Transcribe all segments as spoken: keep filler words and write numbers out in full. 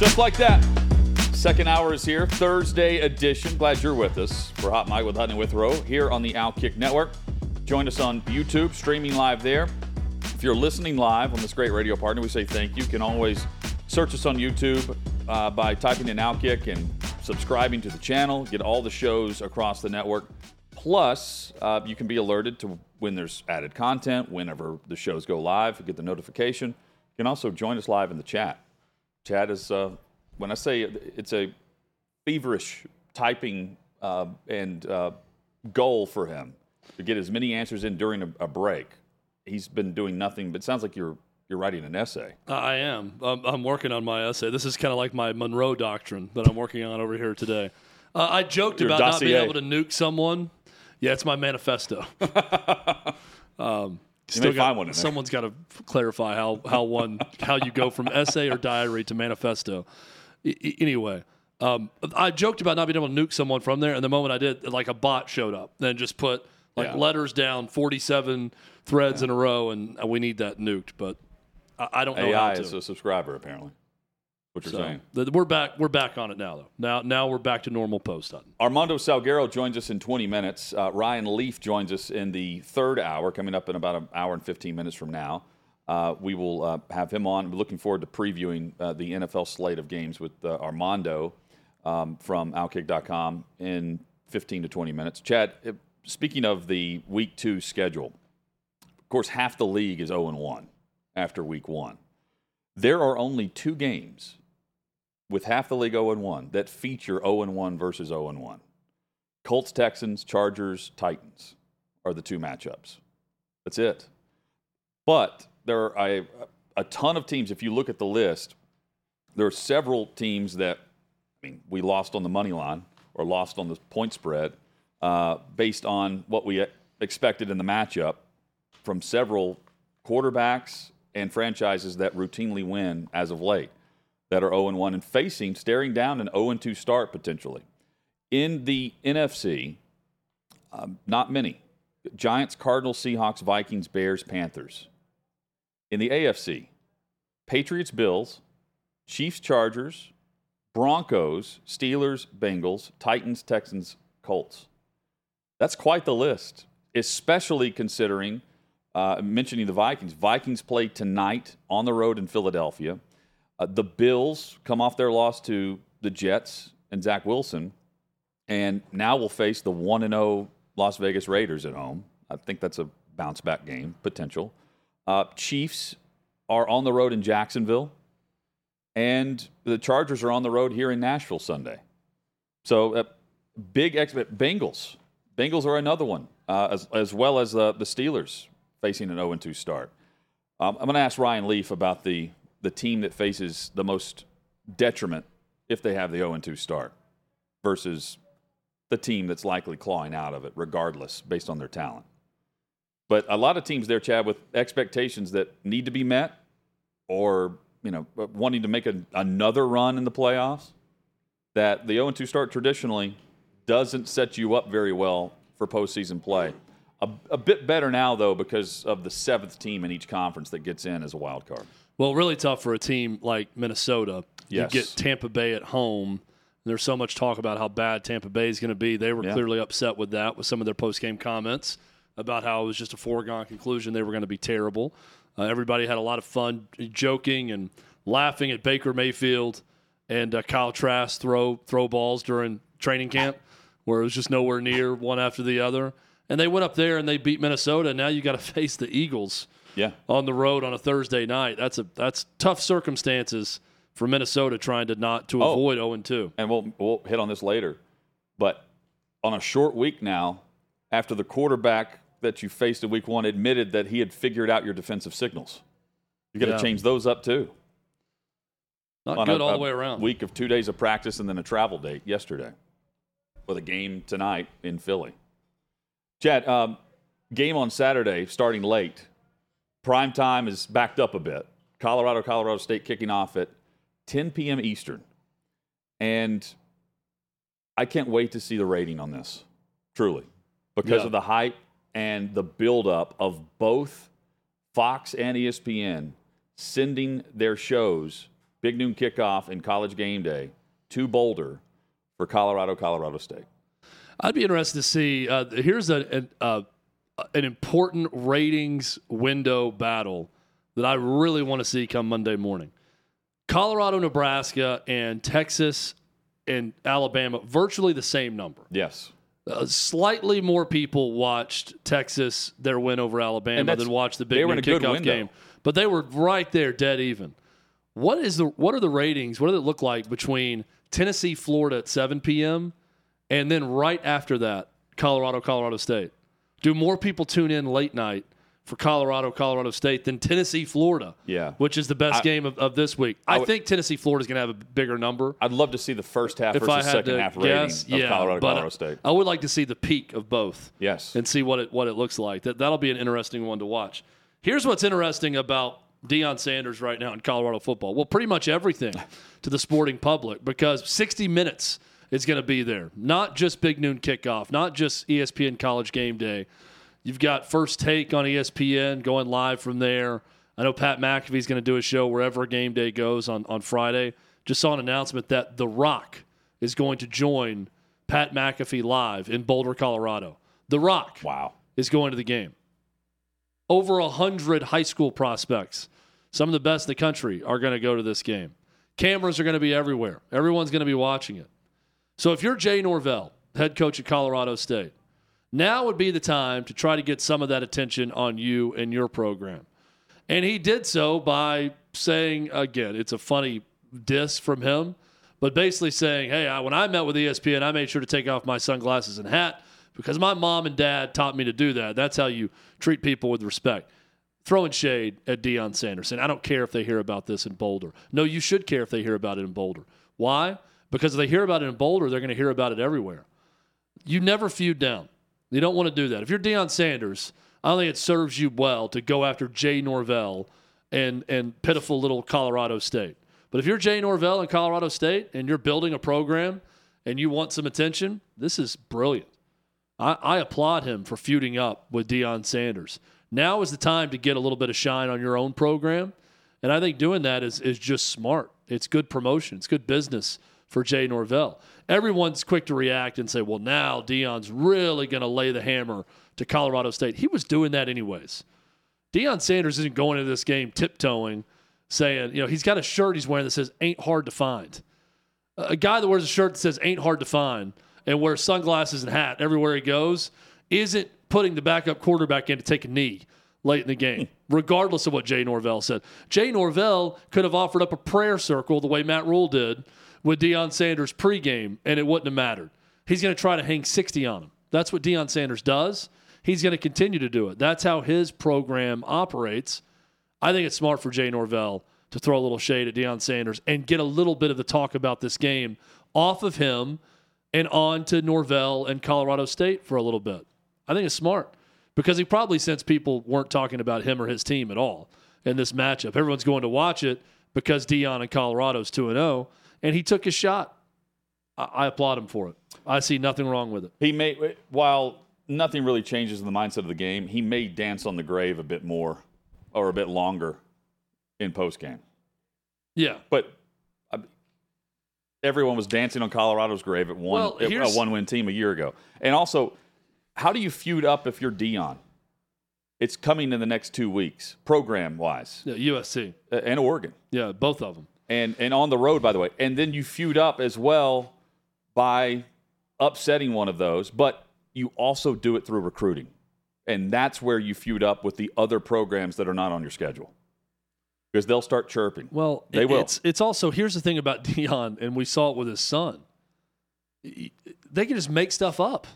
Just like that. Second hour is here. Thursday edition. Glad you're with us for Hot Mike with Hutton and Withrow here on the Outkick Network. Join us on YouTube, streaming live there. If you're listening live on this great radio partner, we say thank you. You can always search us on YouTube uh, by typing in Outkick and subscribing to the channel. Get all the shows across the network. Plus, uh, you can be alerted to when there's added content, whenever the shows go live. You get the notification. You can also join us live in the chat. Chat is, uh, when I say it, it's a feverish typing uh, and uh, goal for him to get as many answers in during a, a break. He's been doing nothing, but it sounds like you're you're writing an essay. I am. I'm, I'm working on my essay. This is kind of like my Monroe Doctrine that I'm working on over here today. Uh, I joked your about dossier. Not being able to nuke someone. Yeah, it's my manifesto. um You Still got, one someone's got to clarify how how one how you go from essay or diary to manifesto. I, I, anyway, um, I joked about not being able to nuke someone from there, and the moment I did, like a bot showed up, then just put like yeah. letters down, forty-seven threads yeah. in a row, and we need that nuked. But I, I don't know A I how to. A I is a subscriber apparently. What you're so, saying? Th- we're back. We're back on it now, though. Now, now we're back to normal post. Armando Salguero joins us in twenty minutes. Uh, Ryan Leaf joins us in the third hour, coming up in about an hour and fifteen minutes from now. Uh, we will uh, have him on. We're looking forward to previewing uh, the N F L slate of games with uh, Armando um, from outkick dot com in fifteen to twenty minutes. Chad, speaking of the week two schedule, of course, half the league is oh and one after week one. There are only two games with half the league oh and one that feature oh and one versus oh and one. Colts, Texans, Chargers, Titans are the two matchups. That's it. But there are a, a ton of teams. If you look at the list, there are several teams that, I mean, we lost on the money line or lost on the point spread uh, based on what we expected in the matchup from several quarterbacks and franchises that routinely win as of late that are oh and one and facing, staring down an oh and two start potentially. In the N F C, um, not many. Giants, Cardinals, Seahawks, Vikings, Bears, Panthers. In the A F C, Patriots, Bills, Chiefs, Chargers, Broncos, Steelers, Bengals, Titans, Texans, Colts. That's quite the list, especially considering Uh, mentioning the Vikings. Vikings play tonight on the road in Philadelphia. Uh, the Bills come off their loss to the Jets and Zach Wilson, and now will face the one and oh Las Vegas Raiders at home. I think that's a bounce-back game, potential. Uh, Chiefs are on the road in Jacksonville, and the Chargers are on the road here in Nashville Sunday. So, uh, big expect Bengals. Bengals are another one, uh, as, as well as uh, the Steelers, facing an oh and two start. Um, I'm going to ask Ryan Leaf about the, the team that faces the most detriment if they have the oh and two start versus the team that's likely clawing out of it, regardless, based on their talent. But a lot of teams there, Chad, with expectations that need to be met or, you know, wanting to make a, another run in the playoffs, that the oh and two start traditionally doesn't set you up very well for postseason play. A, a bit better now, though, because of the seventh team in each conference that gets in as a wild card. Well, really tough for a team like Minnesota. Yes. You get Tampa Bay at home. There's so much talk about how bad Tampa Bay is going to be. They were yeah. clearly upset with that, with some of their post-game comments about how it was just a foregone conclusion they were going to be terrible. Uh, everybody had a lot of fun joking and laughing at Baker Mayfield and uh, Kyle Trask throw throw balls during training camp, where it was just nowhere near one after the other. And they went up there and they beat Minnesota. Now you got to face the Eagles yeah. on the road on a Thursday night. That's a that's tough circumstances for Minnesota trying to not to oh. avoid oh and two. And we'll we'll hit on this later. But on a short week now, after the quarterback that you faced in week one admitted that he had figured out your defensive signals. You got to yeah. change those up too. Not good a, all the way around. Week of two days of practice and then a travel date yesterday with a game tonight in Philly. Chad, um, game on Saturday starting late. Prime time is backed up a bit. Colorado, Colorado State kicking off at ten p.m. Eastern. And I can't wait to see the rating on this, truly, because yeah. of the hype and the buildup of both Fox and E S P N sending their shows, Big Noon Kickoff and College Game Day, to Boulder for Colorado, Colorado State. I'd be interested to see. Uh, here's a, an, uh, an important ratings window battle that I really want to see come Monday morning. Colorado, Nebraska, and Texas and Alabama, virtually the same number. Yes. Uh, slightly more people watched Texas, their win over Alabama, than watched the Big Noon Kickoff game. But they were right there, dead even. What is the what are the ratings? What do they look like between Tennessee, Florida at seven p.m. and then right after that, Colorado, Colorado State? Do more people tune in late night for Colorado, Colorado State than Tennessee, Florida, yeah. which is the best I, game of, of this week? I, I would, think Tennessee, Florida is going to have a bigger number. I'd love to see the first half versus second half guess, rating of yeah, Colorado, Colorado State. I would like to see the peak of both yes. and see what it what it looks like. That, that'll be an interesting one to watch. Here's what's interesting about Deion Sanders right now in Colorado football. Well, pretty much everything to the sporting public, because sixty minutes is going to be there. Not just Big Noon Kickoff, not just E S P N College Game Day. You've got First Take on E S P N going live from there. I know Pat McAfee's going to do a show wherever Game Day goes on, on Friday. Just saw an announcement that The Rock is going to join Pat McAfee live in Boulder, Colorado. The Rock wow. is going to the game. Over one hundred high school prospects, some of the best in the country, are going to go to this game. Cameras are going to be everywhere. Everyone's going to be watching it. So if you're Jay Norvell, head coach at Colorado State, now would be the time to try to get some of that attention on you and your program. And he did so by saying, again, it's a funny diss from him, but basically saying, hey, I, when I met with E S P N, I made sure to take off my sunglasses and hat because my mom and dad taught me to do that. That's how you treat people with respect. Throwing shade at Deion Sanders. I don't care if they hear about this in Boulder. No, you should care if they hear about it in Boulder. Why? Because if they hear about it in Boulder, they're going to hear about it everywhere. You never feud down. You don't want to do that. If you're Deion Sanders, I don't think it serves you well to go after Jay Norvell and, and pitiful little Colorado State. But if you're Jay Norvell in Colorado State and you're building a program and you want some attention, this is brilliant. I, I applaud him for feuding up with Deion Sanders. Now is the time to get a little bit of shine on your own program, and I think doing that is is just smart. It's good promotion. It's good business for Jay Norvell. Everyone's quick to react and say, well, now Deion's really going to lay the hammer to Colorado State. He was doing that anyways. Deion Sanders isn't going into this game tiptoeing, saying, you know, he's got a shirt he's wearing that says ain't hard to find. A guy that wears a shirt that says ain't hard to find and wears sunglasses and hat everywhere he goes isn't putting the backup quarterback in to take a knee late in the game, regardless of what Jay Norvell said. Jay Norvell could have offered up a prayer circle the way Matt Rule did with Deion Sanders pregame, and it wouldn't have mattered. He's going to try to hang sixty on him. That's what Deion Sanders does. He's going to continue to do it. That's how his program operates. I think it's smart for Jay Norvell to throw a little shade at Deion Sanders and get a little bit of the talk about this game off of him and on to Norvell and Colorado State for a little bit. I think it's smart because he probably sensed people weren't talking about him or his team at all in this matchup. Everyone's going to watch it because Deion and Colorado's two and oh, and he took his shot. I, I applaud him for it. I see nothing wrong with it. He may, while nothing really changes in the mindset of the game, he may dance on the grave a bit more or a bit longer in postgame. Yeah. But everyone was dancing on Colorado's grave at one well, at a one-win team a year ago. And also, how do you feud up if you're Deion? It's coming in the next two weeks, program-wise. Yeah, U S C. And Oregon. Yeah, both of them. And and on the road, by the way. And then you feud up as well by upsetting one of those, but you also do it through recruiting. And that's where you feud up with the other programs that are not on your schedule. Because they'll start chirping. Well, they will. It's, it's also, here's the thing about Deion, and we saw it with his son. They can just make stuff up.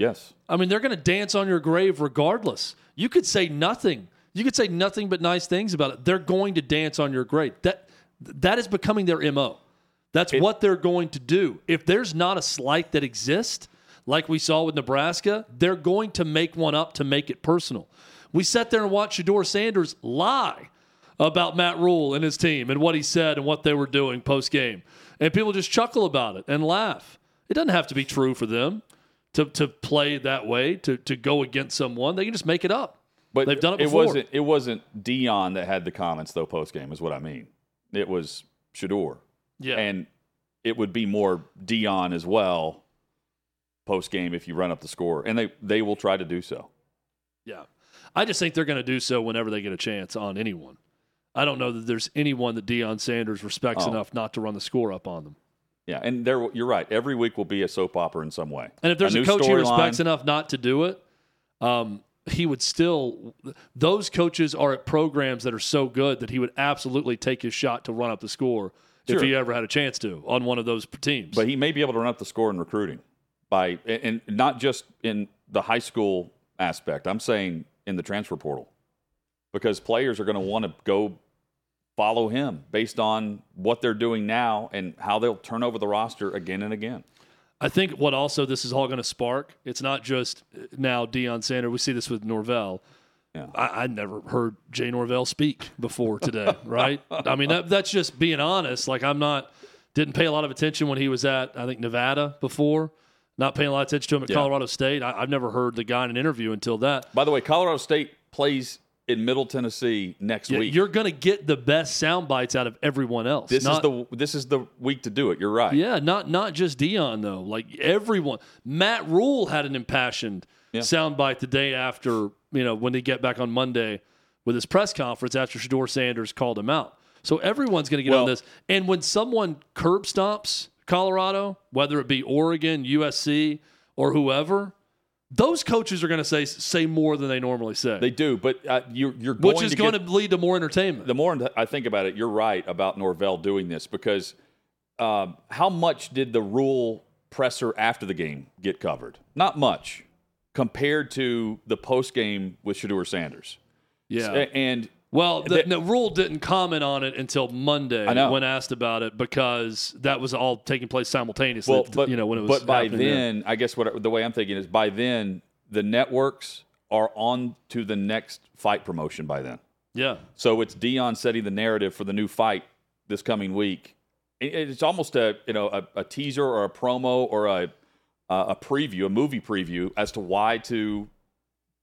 Yes. I mean, they're going to dance on your grave regardless. You could say nothing. You could say nothing but nice things about it. They're going to dance on your grave. That that is becoming their M O. That's it, what they're going to do. If there's not a slight that exists, like we saw with Nebraska, they're going to make one up to make it personal. We sat there and watched Shador Sanders lie about Matt Rule and his team and what he said and what they were doing post-game. And people just chuckle about it and laugh. It doesn't have to be true for them to to play that way, to to go against someone. They can just make it up. But they've done it before. It wasn't, it wasn't Dion that had the comments, though, post-game is what I mean. It was Shador. Yeah. And it would be more Dion as well post-game if you run up the score. And they, they will try to do so. Yeah. I just think they're going to do so whenever they get a chance on anyone. I don't know that there's anyone that Deion Sanders respects oh. enough not to run the score up on them. Yeah, and there you're right. Every week will be a soap opera in some way. And if there's a, a coach he respects line. enough not to do it, um, he would still – those coaches are at programs that are so good that he would absolutely take his shot to run up the score sure. if he ever had a chance to on one of those teams. But he may be able to run up the score in recruiting by – and not just in the high school aspect. I'm saying in the transfer portal. Because players are going to want to go follow him based on what they're doing now and how they'll turn over the roster again and again. I think what also this is all going to spark, it's not just now Deion Sanders. We see this with Norvell. Yeah. I, I never heard Jay Norvell speak before today, right? I mean, that, that's just being honest. Like, I'm not – didn't pay a lot of attention when he was at, I think, Nevada before. Not paying a lot of attention to him at yeah. Colorado State. I, I've never heard the guy in an interview until that. By the way, Colorado State plays – in Middle Tennessee next yeah, week. You're going to get the best sound bites out of everyone else. This not, is the this is the week to do it. You're right. Yeah, not not just Dion though. Like everyone. Matt Rule had an impassioned yeah. sound bite the day after, you know, when they get back on Monday with his press conference after Shador Sanders called him out. So everyone's going to get well, on this. And when someone curb stomps Colorado, whether it be Oregon, U S C, or whoever, those coaches are going to say say more than they normally say. They do, but uh, you're, you're going to Which is to going get, to lead to more entertainment. The more I think about it, you're right about Norvell doing this because uh, how much did the Rule presser after the game get covered? Not much compared to the post-game with Shador Sanders. Yeah. and Well, the, that, the Rule didn't comment on it until Monday when asked about it because that was all taking place simultaneously. Well, but, you know, when it was but by then, there. I guess what the way I'm thinking is by then the networks are on to the next fight promotion by then. Yeah. So it's Dion setting the narrative for the new fight this coming week. It, it's almost a you know a, a teaser or a promo or a uh, a preview, a movie preview as to why to.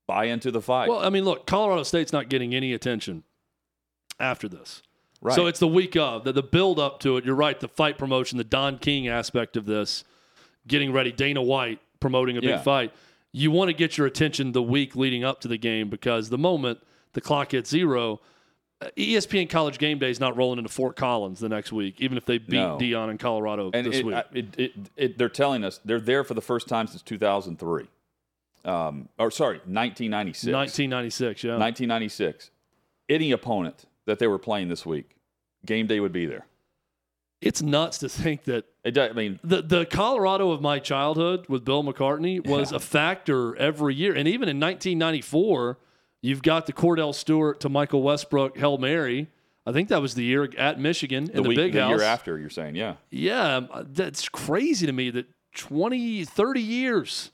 Buy into the fight. Well, I mean, look, Colorado State's not getting any attention after this. Right. So it's the week of, the, the build up to it. You're right, the fight promotion, the Don King aspect of this, getting ready, Dana White promoting a yeah. big fight. You want to get your attention the week leading up to the game because the moment the clock hits zero, E S P N College Game Day is not rolling into Fort Collins the next week, even if they beat no. Dion in Colorado and this it, week. I, it, it, it, they're telling us they're there for the first time since two thousand three. Um, or sorry, nineteen ninety-six. nineteen ninety-six, yeah. nineteen ninety-six. Any opponent that they were playing this week, game day would be there. It's nuts to think that. It does, I mean, the the Colorado of my childhood with Bill McCartney was yeah. a factor every year, and even in nineteen ninety-four, you've got the Cordell Stewart to Michael Westbrook Hail Mary. I think that was the year at Michigan in the, the week, Big the House. The year after, you're saying, yeah, yeah. That's crazy to me that twenty, thirty years.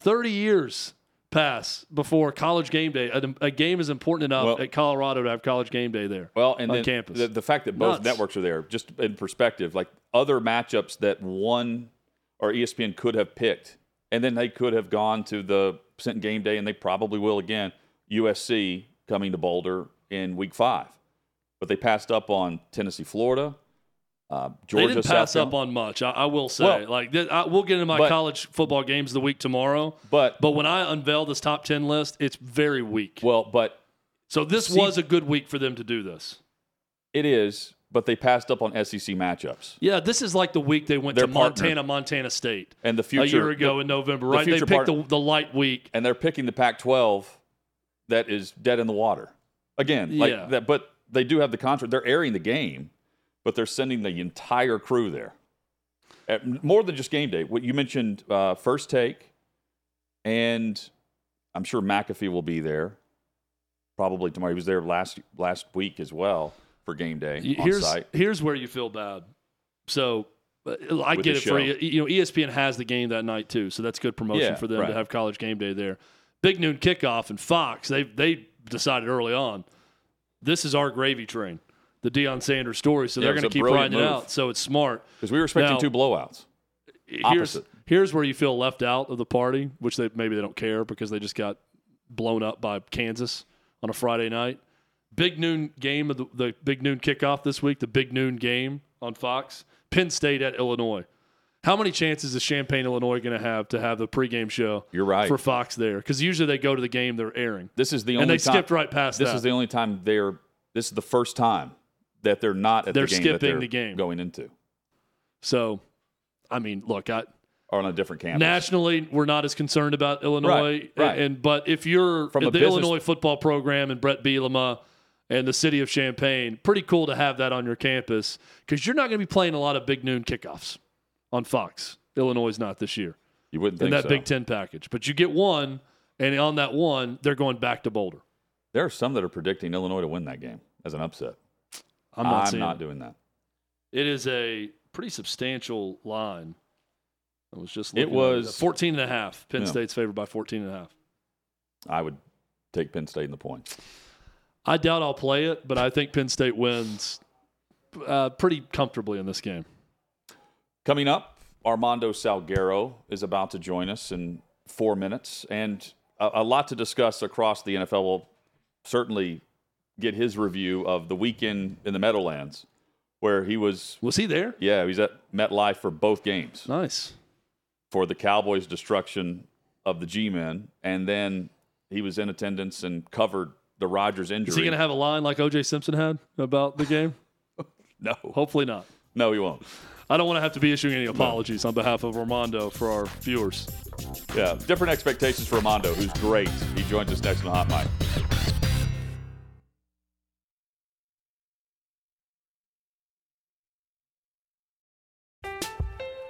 thirty years pass before College Game Day. A, a game is important enough well, at Colorado to have College Game Day there well, and on campus. The, the fact that both Nuts. networks are there, just in perspective, like other matchups that one or E S P N could have picked, and then they could have gone to the Cent Game Day, and they probably will again, U S C coming to Boulder in week five. But they passed up on Tennessee, Florida. Uh, Georgia, they didn't pass South up on much. I, I will say, well, like, th- I, we'll get into my but, college football games of the week tomorrow. But but when I unveil this top ten list, it's very weak. Well, but so this see, was a good week for them to do this. It is, but they passed up on S E C matchups. Yeah, this is like the week they went their to partner, Montana, Montana State, and the future a year ago the, in November. Right, the they picked partner, the, the light week, and they're picking the Pac twelve that is dead in the water again. Like yeah. that, but they do have the contract. They're airing the game. But they're sending the entire crew there. At more than just game day. What you mentioned, uh, First Take, And I'm sure McAfee will be there probably tomorrow. He was there last last week as well for game day on here's, site. Here's where you feel bad. So I With get it show. for you. You know, E S P N has the game that night too, so that's good promotion yeah, for them right. to have College game day there. Big noon kickoff and Fox, they they decided early on, this is our gravy train, the Deion Sanders story, so yeah, they're going to keep riding it out, so it's smart. Because we were expecting now, two blowouts. Opposite. Here's, here's where you feel left out of the party, which they maybe they don't care because they just got blown up by Kansas on a Friday night. Big noon game, of the, the big noon kickoff this week, the big noon game on Fox, Penn State at Illinois. How many chances is Champaign, Illinois, going to have to have the pregame show You're right. for Fox there? Because usually they go to the game they're airing. This is the only and they time, skipped right past this that. This is the only time they're – this is the first time that they're not at they're the game skipping that they're the game. going into. So, I mean, look, I – Or on a different campus. Nationally, we're not as concerned about Illinois. Right, right. And, but if you're From the business, Illinois football program and Brett Bielema – and the city of Champaign, pretty cool to have that on your campus because you're not going to be playing a lot of big noon kickoffs on Fox. Illinois is not this year. You wouldn't think so. In that Big Ten package. But you get one, and on that one, they're going back to Boulder. There are some that are predicting Illinois to win that game as an upset. I'm not, I'm not doing that. It is a pretty substantial line. I was just looking. It was fourteen and a half. Penn yeah. State's favored by fourteen and a half. I would take Penn State in the points. I doubt I'll play it, but I think Penn State wins uh, pretty comfortably in this game. Coming up, Armando Salguero is about to join us in four minutes, and a, a lot to discuss across the N F L. We'll certainly get his review of the weekend in the Meadowlands, where he was... Was he there? Yeah, he was at MetLife for both games. Nice. For the Cowboys' destruction of the G-Men, and then he was in attendance and covered the Rodgers injury. Is he going to have a line like O J Simpson had about the game? No. Hopefully not. No, he won't. I don't want to have to be issuing any apologies no. on behalf of Armando for our viewers. Yeah, different expectations for Armando, who's great. He joins us next on the Hot Mic.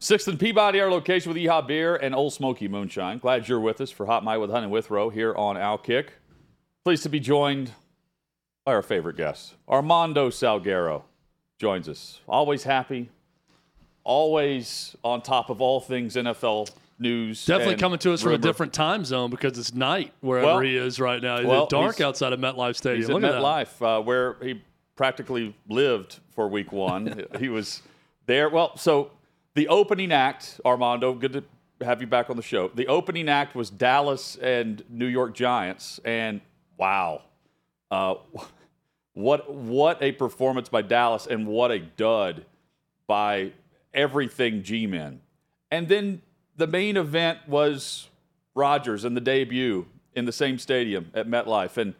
Sixth and Peabody, our location with Yeehaw Beer and Old Smoky Moonshine. Glad you're with us for Hot Mic with Hunt and Withrow here on Outkick. Pleased to be joined by our favorite guest, Armando Salguero, joins us. Always happy, always on top of all things N F L news. Definitely coming to us rumor. from a different time zone because it's night wherever well, he is right now. It's well, dark outside of MetLife Stadium. He's Look at MetLife, uh, where he practically lived for week one. He was there. Well, so... The opening act, Armando, good to have you back on the show. The opening act was Dallas and New York Giants, and wow, uh, what what a performance by Dallas, and what a dud by everything G-Men. And then the main event was Rodgers and the debut in the same stadium at MetLife. And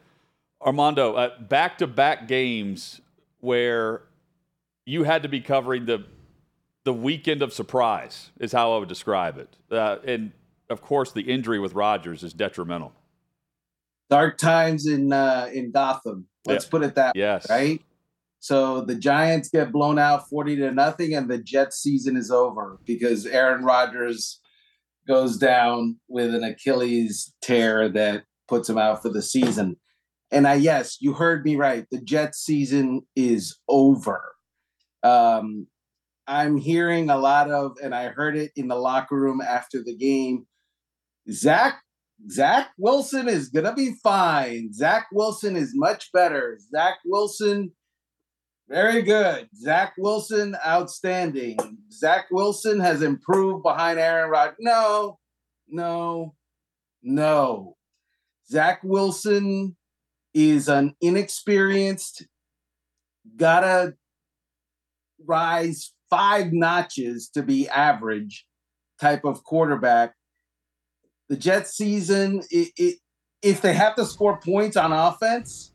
Armando, uh, back-to-back games where you had to be covering the The weekend of surprise is how I would describe it. Uh, and, of course, the injury with Rodgers is detrimental. Dark times in uh, in Gotham. Let's yeah. put it that yes. way, right? So the Giants get blown out forty to nothing, and the Jets season is over because Aaron Rodgers goes down with an Achilles tear that puts him out for the season. And, I yes, you heard me right. The Jets season is over. Um I'm hearing a lot of, and I heard it in the locker room after the game, Zach, Zach Wilson is going to be fine. Zach Wilson is much better. Zach Wilson, very good. Zach Wilson, outstanding. Zach Wilson has improved behind Aaron Rodgers. No, no, no. Zach Wilson is an inexperienced, gotta rise five notches to be average type of quarterback. The Jets season, it, it, if they have to score points on offense,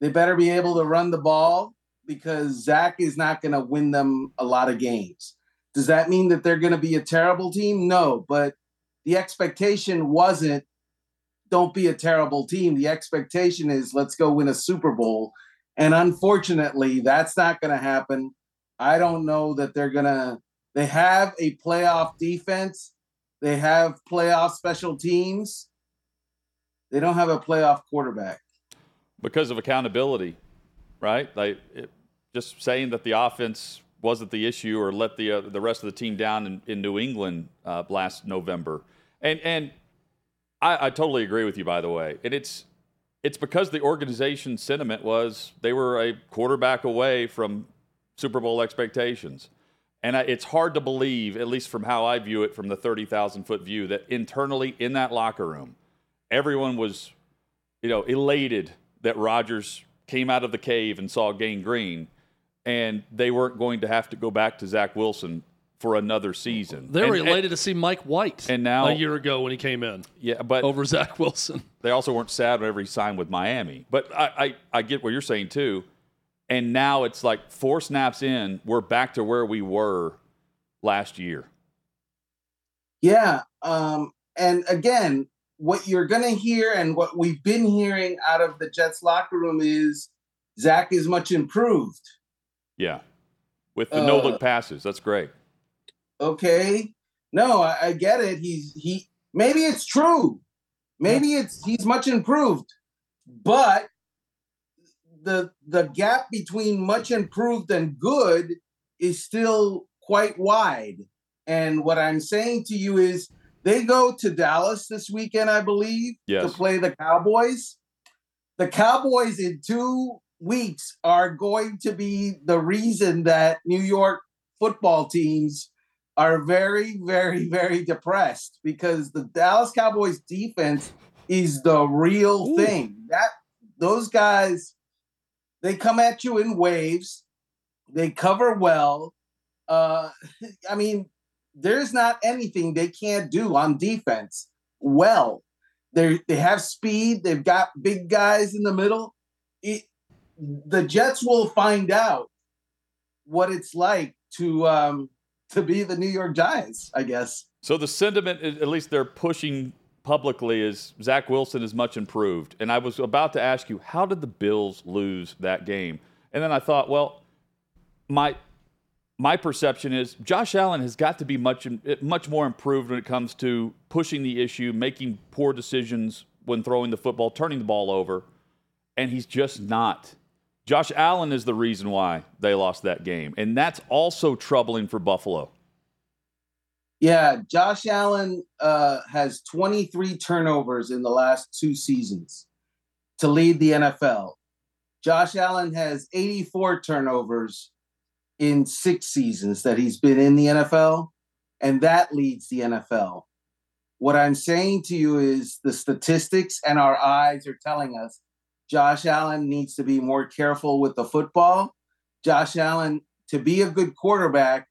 they better be able to run the ball because Zach is not going to win them a lot of games. Does that mean that they're going to be a terrible team? No, but the expectation wasn't don't be a terrible team. The expectation is let's go win a Super Bowl. And unfortunately, that's not going to happen. I don't know that they're going to – they have a playoff defense. They have playoff special teams. They don't have a playoff quarterback. Because of accountability, right? They it, just saying that the offense wasn't the issue or let the uh, the rest of the team down in, in New England uh, last November. And and I, I totally agree with you, by the way. And it's it's because the organization's sentiment was they were a quarterback away from Super Bowl expectations. And it's hard to believe, at least from how I view it from the thirty thousand foot view, that internally in that locker room, everyone was, you know, elated that Rodgers came out of the cave and saw Gang Green, and they weren't going to have to go back to Zach Wilson for another season. They were and, elated and, to see Mike White and now, a year ago when he came in yeah, but over Zach Wilson. They also weren't sad whenever he signed with Miami. But I, I, I get what you're saying, too. And now it's like four snaps in, we're back to where we were last year. Yeah. Um, and again, what you're going to hear and what we've been hearing out of the Jets locker room is Zach is much improved. Yeah. With the uh, no-look passes. That's great. Okay. No, I, I get it. He's he. Maybe it's true. Maybe yeah. it's he's much improved. But The the gap between much improved and good is still quite wide. And what I'm saying to you is they go to Dallas this weekend, I believe, yes. to play the Cowboys. The Cowboys in two weeks are going to be the reason that New York football teams are very, very, very depressed because the Dallas Cowboys defense is the real Ooh. thing. That those guys... They come at you in waves. They cover well. Uh, I mean, there's not anything they can't do on defense well. They they have speed. They've got big guys in the middle. It, the Jets will find out what it's like to um, to be the New York Giants, I guess. So the sentiment, at least they're pushing publicly, is Zach Wilson is much improved. And I was about to ask you, how did the Bills lose that game? And then I thought, well, my my perception is Josh Allen has got to be much much more improved when it comes to pushing the issue, making poor decisions when throwing the football, turning the ball over, and he's just not. Josh Allen is the reason why they lost that game, and that's also troubling for Buffalo. Yeah, Josh Allen uh, has twenty-three turnovers in the last two seasons to lead the N F L. Josh Allen has eighty-four turnovers in six seasons that he's been in the N F L, and that leads the N F L. What I'm saying to you is the statistics and our eyes are telling us Josh Allen needs to be more careful with the football. Josh Allen, to be a good quarterback,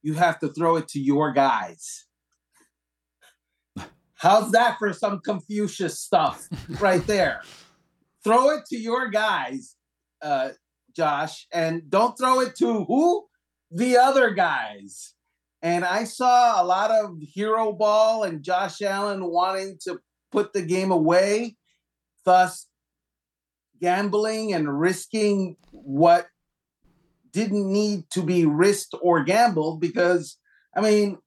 you have to throw it to your guys. How's that for some Confucius stuff right there? Throw it to your guys, uh, Josh, and don't throw it to who? The other guys. And I saw a lot of hero ball and Josh Allen wanting to put the game away, thus gambling and risking what didn't need to be risked or gambled because, I mean,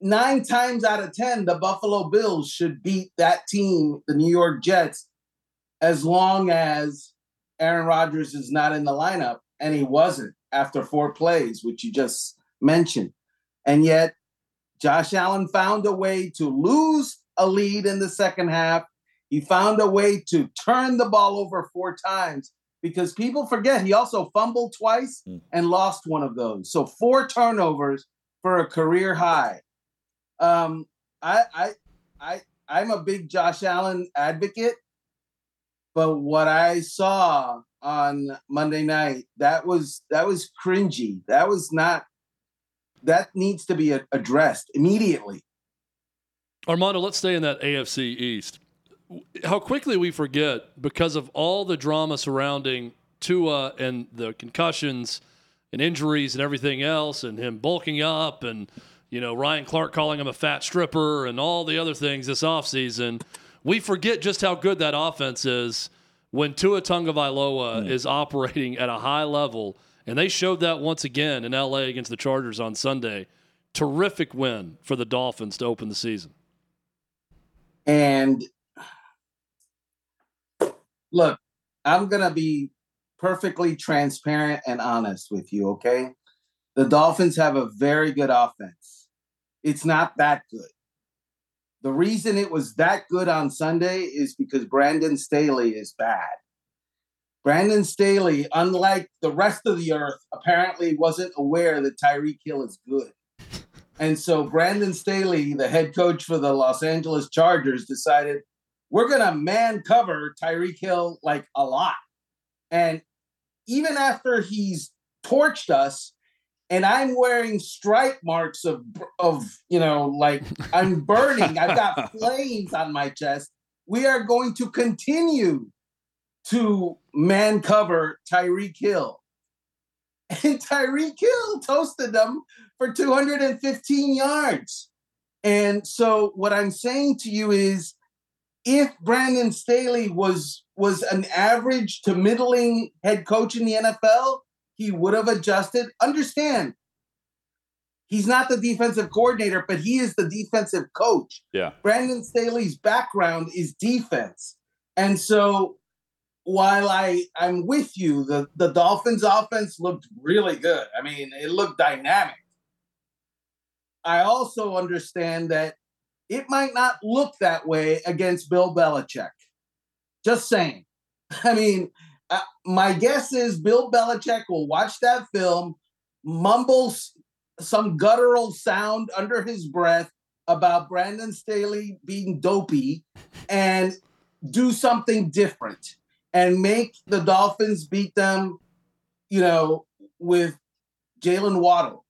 nine times out of ten, the Buffalo Bills should beat that team, the New York Jets, as long as Aaron Rodgers is not in the lineup. And he wasn't after four plays, which you just mentioned. And yet Josh Allen found a way to lose a lead in the second half. He found a way to turn the ball over four times. Because people forget, he also fumbled twice and lost one of those. So four turnovers for a career high. Um, I, I, I, I'm a big Josh Allen advocate, but what I saw on Monday night, that was that was cringy. That was not that needs to be addressed immediately. Armando, let's stay in that A F C East. How quickly we forget, because of all the drama surrounding Tua and the concussions and injuries and everything else, and him bulking up, and, you know, Ryan Clark calling him a fat stripper and all the other things this offseason, we forget just how good that offense is when Tua Tagovailoa mm. is operating at a high level. And they showed that once again in L A against the Chargers on Sunday. Terrific win for the Dolphins to open the season. And look, I'm going to be perfectly transparent and honest with you, okay? The Dolphins have a very good offense. It's not that good. The reason it was that good on Sunday is because Brandon Staley is bad. Brandon Staley, unlike the rest of the earth, apparently wasn't aware that Tyreek Hill is good. And so Brandon Staley, the head coach for the Los Angeles Chargers, decided we're going to man cover Tyreek Hill like a lot. And even after he's torched us, and I'm wearing stripe marks of, of you know, like I'm burning, I've got flames on my chest, we are going to continue to man cover Tyreek Hill. And Tyreek Hill toasted them for two hundred fifteen yards. And so what I'm saying to you is, if Brandon Staley was, was an average to middling head coach in the N F L, he would have adjusted. Understand, he's not the defensive coordinator, but he is the defensive coach. Yeah. Brandon Staley's background is defense. And so while I, I'm with you, the, the Dolphins' offense looked really good. I mean, it looked dynamic. I also understand that it might not look that way against Bill Belichick. Just saying. I mean, uh, my guess is Bill Belichick will watch that film, mumble some guttural sound under his breath about Brandon Staley being dopey, and do something different and make the Dolphins beat them, you know, with Jalen Waddle.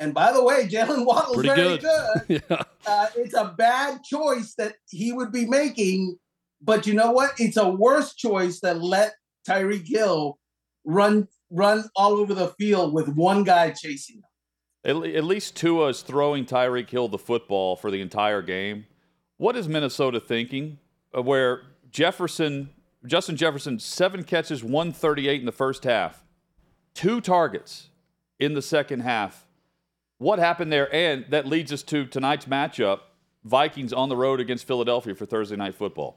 And by the way, Jalen Waddle's pretty very good. good. Yeah. Uh, it's a bad choice that he would be making, but you know what? It's a worse choice than let Tyreek Hill run run all over the field with one guy chasing him. At, at least Tua is throwing Tyreek Hill the football for the entire game. What is Minnesota thinking? Where Jefferson, Justin Jefferson, seven catches, one thirty-eight in the first half, two targets in the second half. What happened there? And that leads us to tonight's matchup, Vikings on the road against Philadelphia for Thursday Night Football.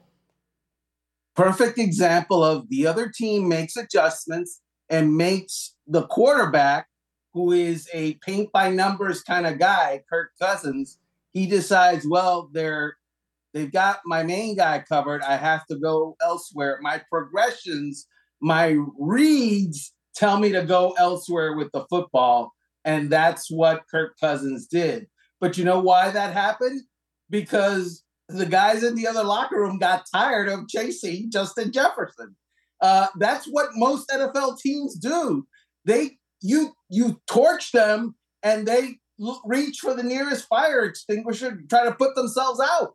Perfect example of the other team makes adjustments and makes the quarterback, who is a paint-by-numbers kind of guy, Kirk Cousins, he decides, well, they're, they've got my main guy covered. I have to go elsewhere. My progressions, my reads tell me to go elsewhere with the football. And that's what Kirk Cousins did. But you know why that happened? Because the guys in the other locker room got tired of chasing Justin Jefferson. Uh, that's what most N F L teams do. They you you torch them and they l- reach for the nearest fire extinguisher to try to put themselves out.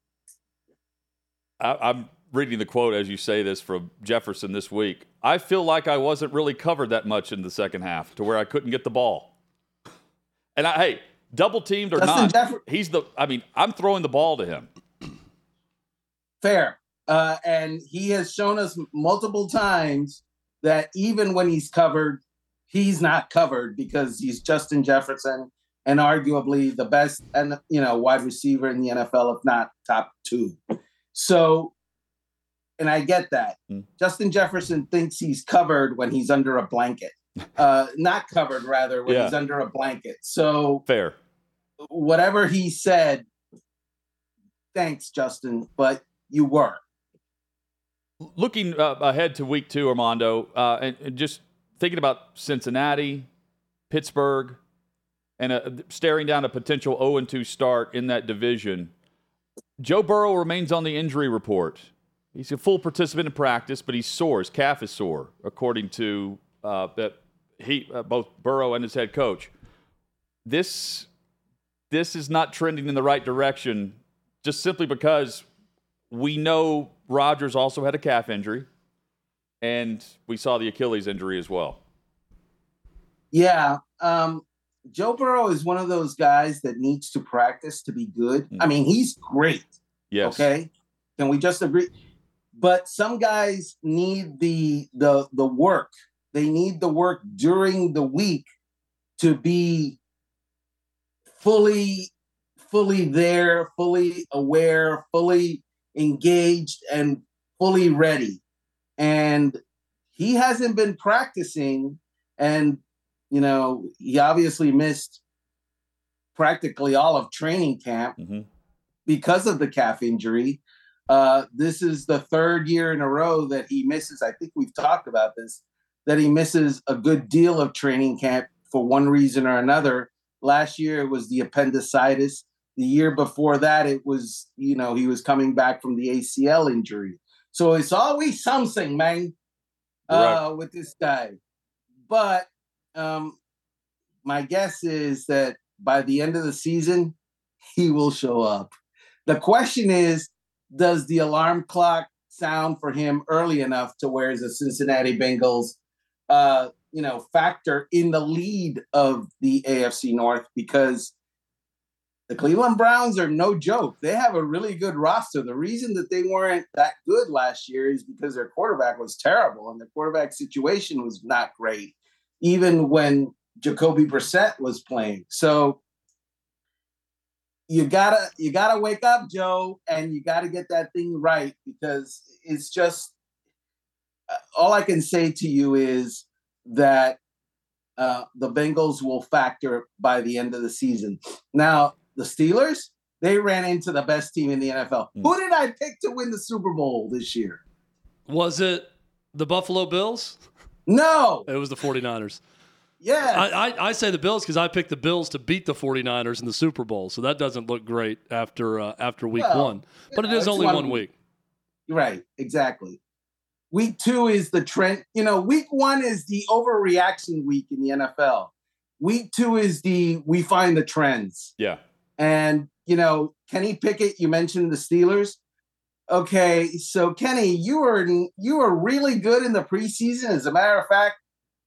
I, I'm reading the quote as you say this from Jefferson this week. I feel like I wasn't really covered that much in the second half to where I couldn't get the ball. And, I, hey, double-teamed or Justin not, Jeff- he's the – I mean, I'm throwing the ball to him. Fair. Uh, and he has shown us multiple times that even when he's covered, he's not covered because he's Justin Jefferson and arguably the best, and you know, wide receiver in the N F L, if not top two. So – and I get that. Mm. Justin Jefferson thinks he's covered when he's under a blanket. Uh, not covered, rather, when yeah. he's under a blanket. So fair. Whatever he said, thanks, Justin, but you were. Looking uh, ahead to week two, Armando, uh, and, and just thinking about Cincinnati, Pittsburgh, and uh, staring down a potential oh and two start in that division, Joe Burrow remains on the injury report. He's a full participant in practice, but he's sore. His calf is sore, according to... Uh, that he, uh, both Burrow and his head coach. This this is not trending in the right direction just simply because we know Rodgers also had a calf injury and we saw the Achilles injury as well. Yeah. Um, Joe Burrow is one of those guys that needs to practice to be good. Mm. I mean, he's great. Yes. Okay. Can we just agree? But some guys need the the the work. They need the work during the week to be fully, fully there, fully aware, fully engaged, and fully ready. And he hasn't been practicing, and you know, he obviously missed practically all of training camp mm-hmm. because of the calf injury. Uh, this is the third year in a row that he misses. I think we've talked about this, that he misses a good deal of training camp for one reason or another. Last year, it was the appendicitis. The year before that, it was, you know, he was coming back from the A C L injury. So it's always something, man, uh, right. with this guy. But um, my guess is that by the end of the season, he will show up. The question is, does the alarm clock sound for him early enough to where the Cincinnati Bengals, uh, you know, factor in the lead of the A F C North? Because the Cleveland Browns are no joke. They have a really good roster. The reason that they weren't that good last year is because their quarterback was terrible and the quarterback situation was not great, even when Jacoby Brissett was playing. So you gotta, you gotta wake up, Joe, and you gotta get that thing right, because it's just, all I can say to you is that uh, the Bengals will factor by the end of the season. Now, the Steelers, they ran into the best team in the N F L. Mm. Who did I pick to win the Super Bowl this year? Was it the Buffalo Bills? No. It was the 49ers. Yeah. I, I, I say the Bills because I picked the Bills to beat the 49ers in the Super Bowl, so that doesn't look great after uh, after week well, one. But it is only one week. week. Right, exactly. Week two is the trend. You know, week one is the overreaction week in the N F L. Week two is the we find the trends. Yeah. And, you know, Kenny Pickett, you mentioned the Steelers. Okay, so Kenny, you were you were really good in the preseason. As a matter of fact,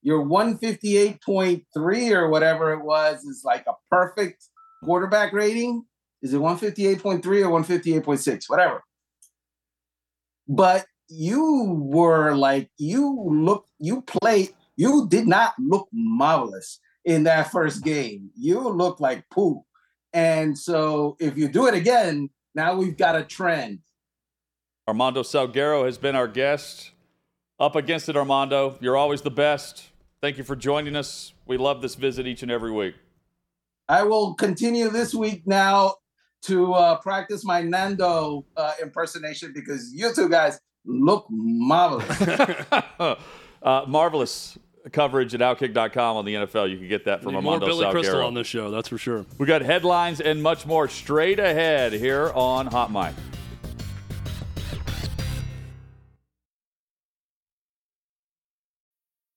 your one fifty-eight point three or whatever it was is like a perfect quarterback rating. Is it one fifty-eight point three or one fifty-eight point six? Whatever. But you were like, you look, you played, you did not look marvelous in that first game. You looked like poo. And so if you do it again, now we've got a trend. Armando Salguero has been our guest. Up against it, Armando. You're always the best. Thank you for joining us. We love this visit each and every week. I will continue this week now to uh, practice my Nando uh, impersonation, because you two guys look marvelous. uh, marvelous coverage at outkick dot com on the N F L. You can get that from Armando Salguero. More Billy Crystal on this show, that's for sure. We got headlines and much more straight ahead here on Hot Mic.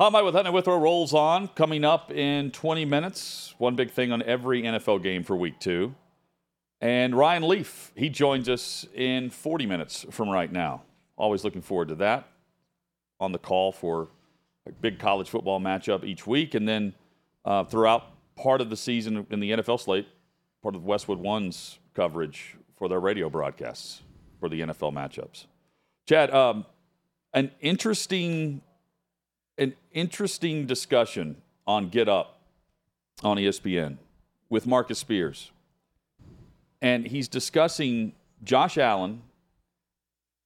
Hot Mic with Hutton and Withrow rolls on, coming up in twenty minutes. One big thing on every N F L game for week two. And Ryan Leaf, he joins us in forty minutes from right now. Always looking forward to that. On the call for a big college football matchup each week. And then uh, throughout part of the season in the N F L slate, part of Westwood One's coverage for their radio broadcasts for the N F L matchups. Chad, um, an interesting... An interesting discussion on Get Up on E S P N with Marcus Spears. And he's discussing Josh Allen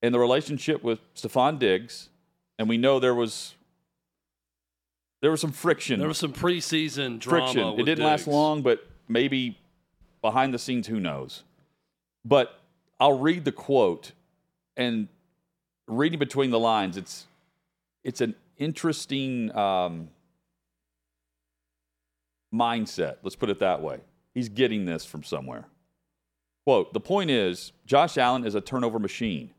and the relationship with Stephon Diggs. And we know there was There was some friction. There was some preseason drama. Friction. It didn't Diggs. last long, but maybe behind the scenes, who knows? But I'll read the quote, and reading between the lines, it's it's an interesting um, mindset. Let's put it that way. He's getting this from somewhere. Quote, the point is, Josh Allen is a turnover machine.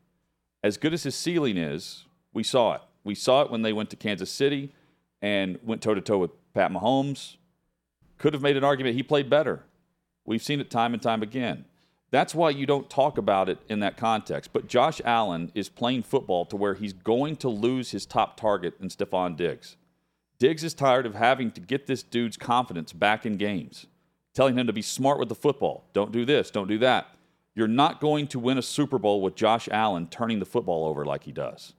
As good as his ceiling is, we saw it. We saw it when they went to Kansas City and went toe-to-toe with Pat Mahomes. Could have made an argument he played better. We've seen it time and time again. That's why you don't talk about it in that context. But Josh Allen is playing football to where he's going to lose his top target in Stephon Diggs. Diggs is tired of having to get this dude's confidence back in games, telling him to be smart with the football. Don't do this, don't do that. You're not going to win a Super Bowl with Josh Allen turning the football over like he does.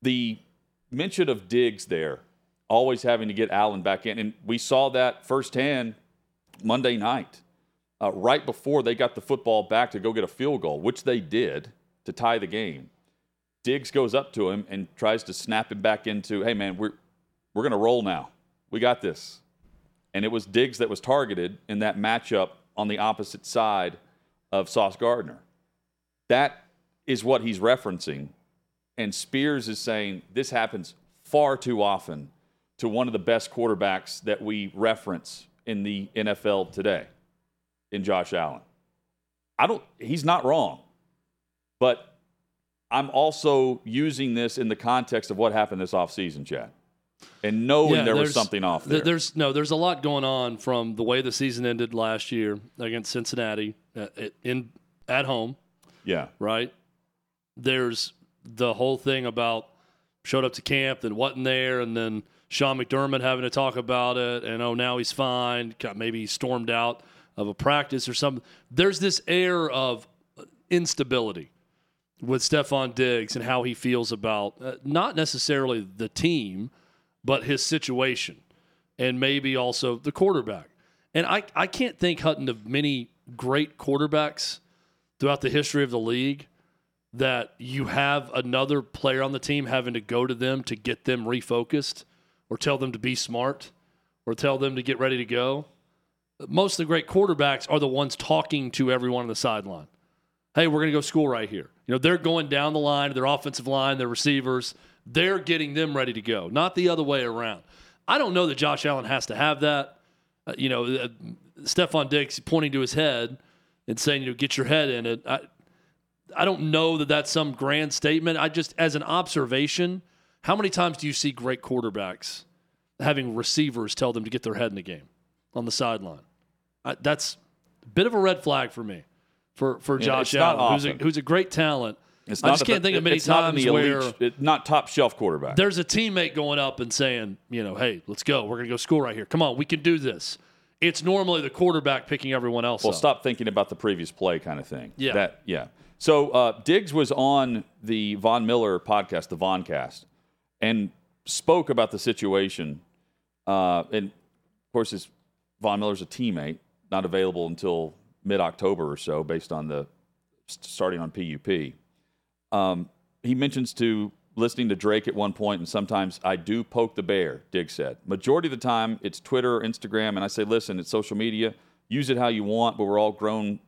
The mention of Diggs there, always having to get Allen back in, and we saw that firsthand Monday night, uh, right before they got the football back to go get a field goal, which they did to tie the game. Diggs goes up to him and tries to snap him back into, hey, man, we're, we're going to roll now. We got this. And it was Diggs that was targeted in that matchup on the opposite side of Sauce Gardner. That is what he's referencing. And Spears is saying this happens far too often to one of the best quarterbacks that we reference in the N F L today, in Josh Allen. I don't, he's not wrong, but I'm also using this in the context of what happened this offseason, Chad. And knowing yeah, there was something off there. There's no, there's a lot going on from the way the season ended last year against Cincinnati at, in at home. Yeah, right. There's the whole thing about showed up to camp, then wasn't there, and then Sean McDermott having to talk about it, and oh, now he's fine. Maybe he stormed out of a practice or something. There's this air of instability with Stephon Diggs and how he feels about uh, not necessarily the team, but his situation, and maybe also the quarterback. And I, I can't think, Hutton, of many great quarterbacks throughout the history of the league that you have another player on the team having to go to them to get them refocused or tell them to be smart or tell them to get ready to go. Most of the great quarterbacks are the ones talking to everyone on the sideline. Hey, we're going to go school right here. You know, they're going down the line, their offensive line, their receivers. They're getting them ready to go, not the other way around. I don't know that Josh Allen has to have that. Uh, you know, uh, Stephon Diggs pointing to his head and saying, you know, get your head in it. I, I don't know that that's some grand statement. I just, as an observation, how many times do you see great quarterbacks having receivers tell them to get their head in the game on the sideline? I, that's a bit of a red flag for me, for, for yeah, Josh Allen, who's a, who's a great talent. It's I just can't the, think of many times not where elite, it's not top shelf quarterback. There's a teammate going up and saying, you know, hey, let's go. We're going to go score right here. Come on, we can do this. It's normally the quarterback picking everyone else well, up. Well, stop thinking about the previous play kind of thing. Yeah. That, yeah. So uh, Diggs was on the Von Miller podcast, the Voncast, and spoke about the situation. Uh, and, of course, his, Von Miller's a teammate, not available until mid-October or so based on the starting on P U P. Um, he mentions to listening to Drake at one point, and sometimes I do poke the bear, Diggs said. Majority of the time, it's Twitter, Instagram, and I say, listen, it's social media. Use it how you want, but we're all grown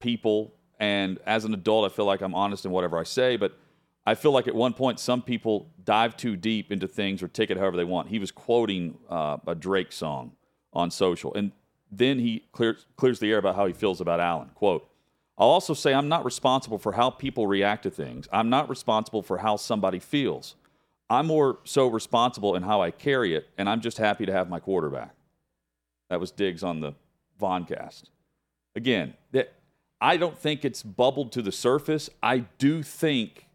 people. And as an adult, I feel like I'm honest in whatever I say, but I feel like at one point, some people dive too deep into things or take it however they want. He was quoting uh, a Drake song on social. And then he clears, clears the air about how he feels about Allen. Quote, I'll also say I'm not responsible for how people react to things. I'm not responsible for how somebody feels. I'm more so responsible in how I carry it, and I'm just happy to have my quarterback. That was Diggs on the Voncast. Again, that, I don't think it's bubbled to the surface. I do think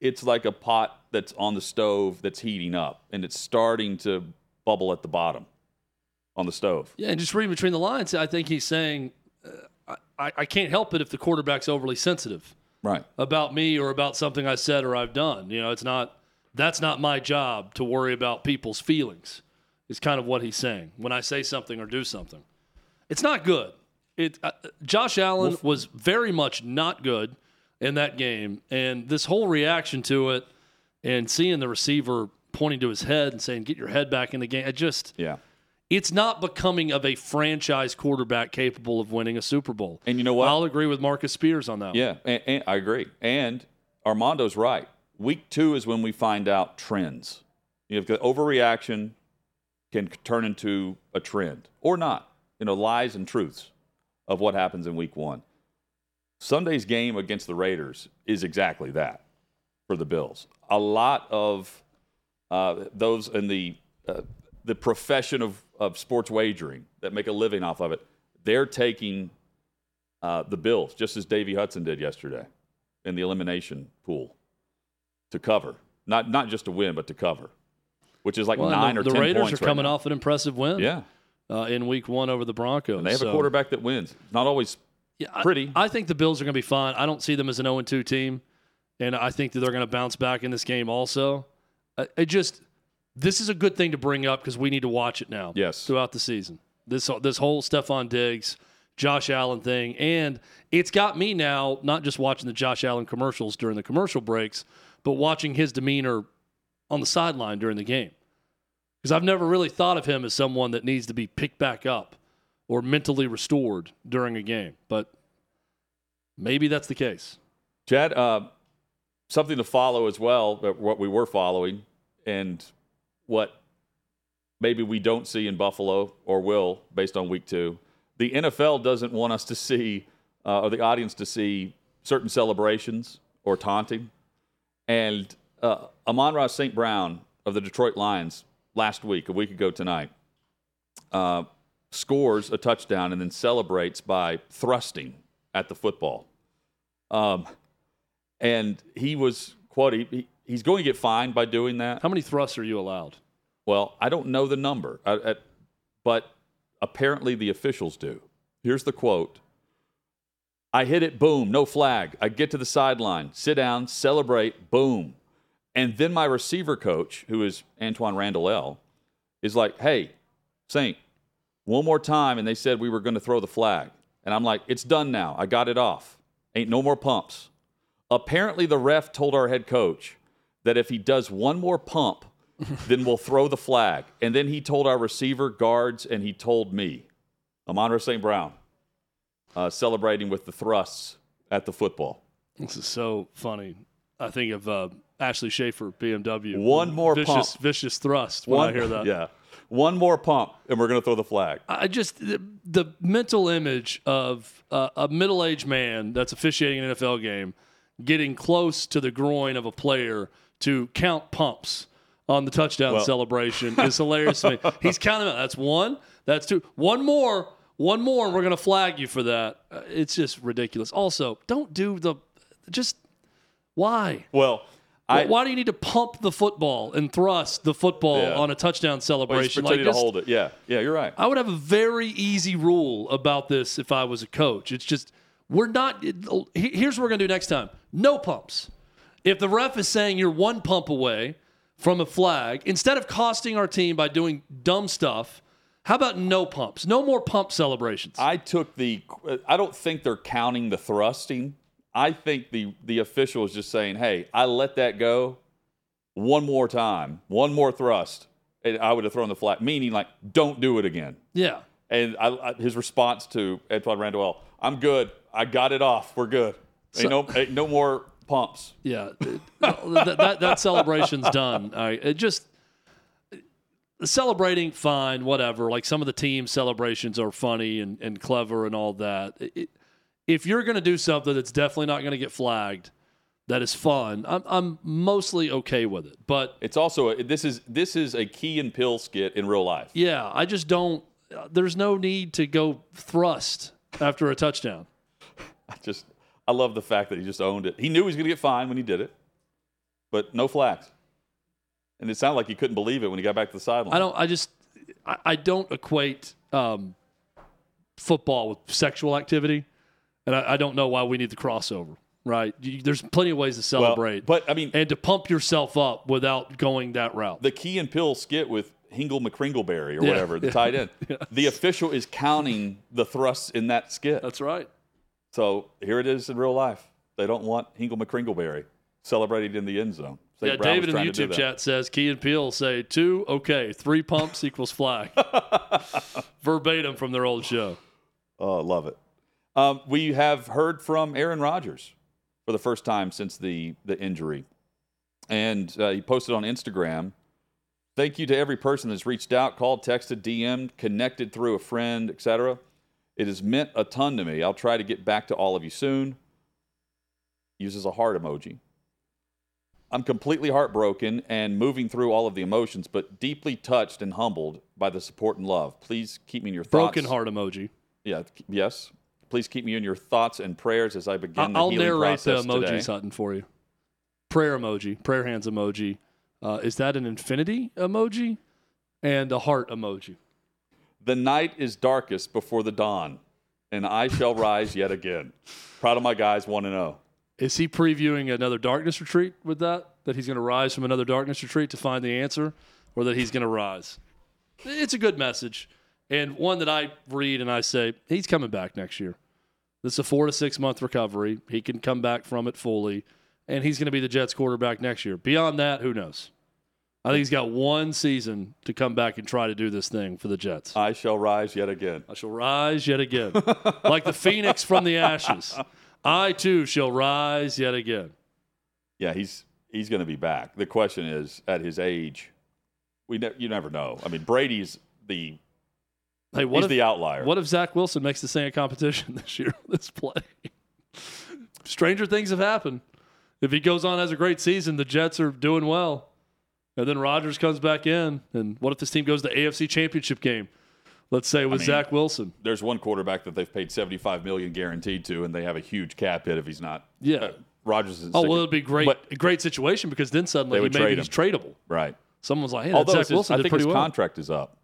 it's like a pot that's on the stove that's heating up, and it's starting to bubble at the bottom on the stove. Yeah, and just reading between the lines, I think he's saying... Uh, I, I can't help it if the quarterback's overly sensitive right. about me or about something I said or I've done. You know, it's not that's not my job to worry about people's feelings is kind of what he's saying when I say something or do something. It's not good. It uh, Josh Allen Wolf. was very much not good in that game, and this whole reaction to it and seeing the receiver pointing to his head and saying, get your head back in the game. I just, yeah. It's not becoming of a franchise quarterback capable of winning a Super Bowl. And you know what? I'll agree with Marcus Spears on that. Yeah, and, and I agree. And Armando's right. Week two is when we find out trends. You know, overreaction can turn into a trend or not. You know, lies and truths of what happens in week one. Sunday's game against the Raiders is exactly that for the Bills. A lot of uh, those in the uh, the profession of of sports wagering that make a living off of it, they're taking uh, the Bills, just as Davey Hudson did yesterday in the elimination pool, to cover. Not not just to win, but to cover, which is like well, nine the, or the ten Raiders points. The Raiders are coming right off an impressive win yeah. uh, in week one over the Broncos. And they have so. a quarterback that wins. Not always yeah, pretty. I, I think the Bills are going to be fine. I don't see them as an oh and two team, and I think that they're going to bounce back in this game also. I, I just... This is a good thing to bring up because we need to watch it now. Yes. Throughout the season. This this whole Stephon Diggs, Josh Allen thing. And it's got me now not just watching the Josh Allen commercials during the commercial breaks, but watching his demeanor on the sideline during the game. Because I've never really thought of him as someone that needs to be picked back up or mentally restored during a game. But maybe that's the case. Chad, uh, something to follow as well, what we were following, and what maybe we don't see in Buffalo or will based on week two. The N F L doesn't want us to see uh, or the audience to see certain celebrations or taunting. And uh, Amon-Ra Saint Brown of the Detroit Lions last week, a week ago tonight, uh, scores a touchdown and then celebrates by thrusting at the football. Um, and he was quoted... He, He's going to get fined by doing that. How many thrusts are you allowed? Well, I don't know the number, I, I, but apparently the officials do. Here's the quote. I hit it, boom, no flag. I get to the sideline, sit down, celebrate, boom. And then my receiver coach, who is Antoine Randall, is like, hey, Saint, one more time, and they said we were going to throw the flag. And I'm like, it's done now. I got it off. Ain't no more pumps. Apparently the ref told our head coach that if he does one more pump, then we'll throw the flag. And then he told our receiver, guards, and he told me, Amon-Ra Saint Brown, uh, celebrating with the thrusts at the football. This is so funny. I think of uh, Ashley Schaefer, B M W. One more vicious, pump. Vicious thrust when one, I hear that. Yeah. One more pump, and we're going to throw the flag. I just the, the mental image of uh, a middle-aged man that's officiating an N F L game getting close to the groin of a player to count pumps on the touchdown well. celebration is hilarious to me. He's counting out. That's one. That's two. One more. One more, and we're going to flag you for that. Uh, it's just ridiculous. Also, don't do the – just why? Well, I, Why do you need to pump the football and thrust the football yeah. on a touchdown celebration? Well, like, just, to hold it. Yeah, yeah, you're right. I would have a very easy rule about this if I was a coach. It's just we're not – here's what we're going to do next time. No pumps. If the ref is saying you're one pump away from a flag, instead of costing our team by doing dumb stuff, how about no pumps? No more pump celebrations. I took the – I don't think they're counting the thrusting. I think the, the official is just saying, hey, I let that go one more time, one more thrust, and I would have thrown the flag, meaning like don't do it again. Yeah. And I, I, his response to Antoine Randall, I'm good. I got it off. We're good. So, ain't no, ain't no more – pumps. Yeah. that, that, that celebration's done. All right. It just celebrating, fine, whatever. Like some of the team celebrations are funny and, and clever and all that. It, if you're going to do something that's definitely not going to get flagged, that is fun, I'm, I'm mostly okay with it. But it's also, a, this is this is a Key and Peele skit in real life. Yeah. I just don't, there's no need to go thrust after a touchdown. I just, I love the fact that he just owned it. He knew he was going to get fined when he did it, but no flags. And it sounded like he couldn't believe it when he got back to the sideline. I don't. I just. I, I don't equate um, football with sexual activity, and I, I don't know why we need the crossover. Right? You, there's plenty of ways to celebrate, well, but I mean, and to pump yourself up without going that route. The Key and Peele skit with Hingle McCringleberry or yeah, whatever, the yeah, tight end. Yeah. The official is counting the thrusts in that skit. That's right. So here it is in real life. They don't want Hingle McCringleberry celebrated in the end zone. think yeah, Brown David in the YouTube chat says, Key and Peele say, two, okay, three pumps equals flag. Verbatim from their old show. Oh, love it. Um, we have heard from Aaron Rodgers for the first time since the, the injury. And uh, he posted on Instagram, thank you to every person that's reached out, called, texted, D M'd, connected through a friend, et cetera. It has meant a ton to me. I'll try to get back to all of you soon. Uses a heart emoji. I'm completely heartbroken and moving through all of the emotions, but deeply touched and humbled by the support and love. Please keep me in your thoughts. Broken heart emoji. Yeah. Yes. Please keep me in your thoughts and prayers as I begin the I'll healing process today. I'll narrate the emojis, Hutton, for you. Prayer emoji. Prayer hands emoji. Uh, is that an infinity emoji? And a heart emoji. The night is darkest before the dawn, and I shall rise yet again. Proud of my guys, one and oh. Is he previewing another darkness retreat with that? That he's going to rise from another darkness retreat to find the answer, or that he's going to rise? It's a good message, and one that I read and I say, he's coming back next year. This is a four- to six-month recovery. He can come back from it fully, and he's going to be the Jets quarterback next year. Beyond that, who knows? I think he's got one season to come back and try to do this thing for the Jets. I shall rise yet again. I shall rise yet again. Like the phoenix from the ashes. I, too, shall rise yet again. Yeah, he's he's going to be back. The question is, at his age, we ne- you never know. I mean, Brady's the hey, what he's if, the outlier. What if Zach Wilson makes the same competition this year with this play? Stranger things have happened. If he goes on and has a great season, the Jets are doing well. And then Rodgers comes back in, and what if this team goes to the A F C Championship game? Let's say with I mean, Zach Wilson. There's one quarterback that they've paid seventy-five million dollars guaranteed to, and they have a huge cap hit if he's not. Yeah, uh, Rodgers is. Oh, well, it would be great, a great situation because then suddenly he maybe he's tradable. Right. Someone's like, hey, that's Zach Wilson. His, I think his well. contract is up,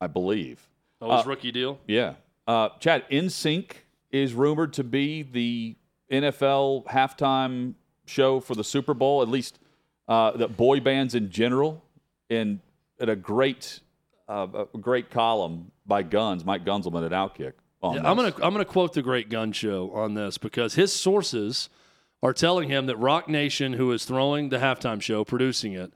I believe. Oh, uh, his rookie deal? Yeah. Uh, Chad, NSYNC is rumored to be the N F L halftime show for the Super Bowl, at least uh, the boy bands in general, and at a great. Uh, a great column by Guns, Mike Gunzelman at Outkick. On yeah, I'm going to I'm going to quote the great Gun Show on this because his sources are telling him that Rock Nation, who is throwing the halftime show, producing it,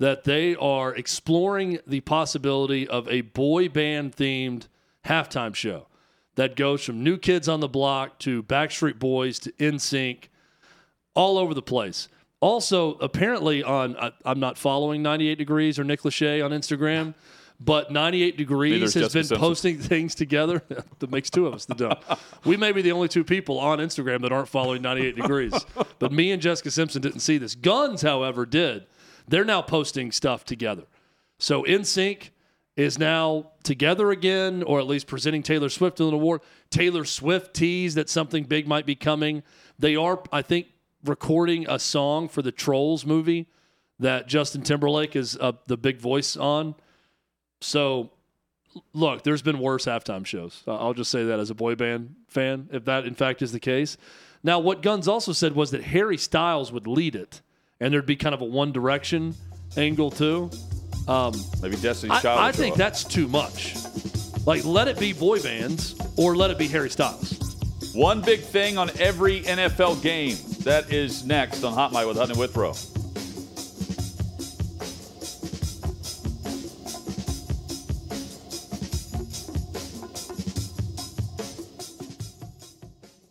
that they are exploring the possibility of a boy band themed halftime show that goes from New Kids on the Block to Backstreet Boys to NSYNC, all over the place. Also, apparently on I, I'm not following ninety-eight Degrees or Nick Lachey on Instagram. But ninety-eight Degrees has been posting things together. That makes two of us, the dumb. We may be the only two people on Instagram that aren't following ninety-eight Degrees. But me and Jessica Simpson didn't see this. Guns, however, did. They're now posting stuff together. So NSYNC is now together again, or at least presenting Taylor Swift with an award. Taylor Swift teased that something big might be coming. They are, I think, recording a song for the Trolls movie that Justin Timberlake is uh, the big voice on. So, look, there's been worse halftime shows. I'll just say that as a boy band fan, if that, in fact, is the case. Now, what Guns also said was that Harry Styles would lead it, and there'd be kind of a One Direction angle, too. Um, Maybe Destiny's Child. I, I think up. That's too much. Like, let it be boy bands, or let it be Harry Styles. One big thing on every N F L game. That is next on Hot Mic with Hutton and Withrow.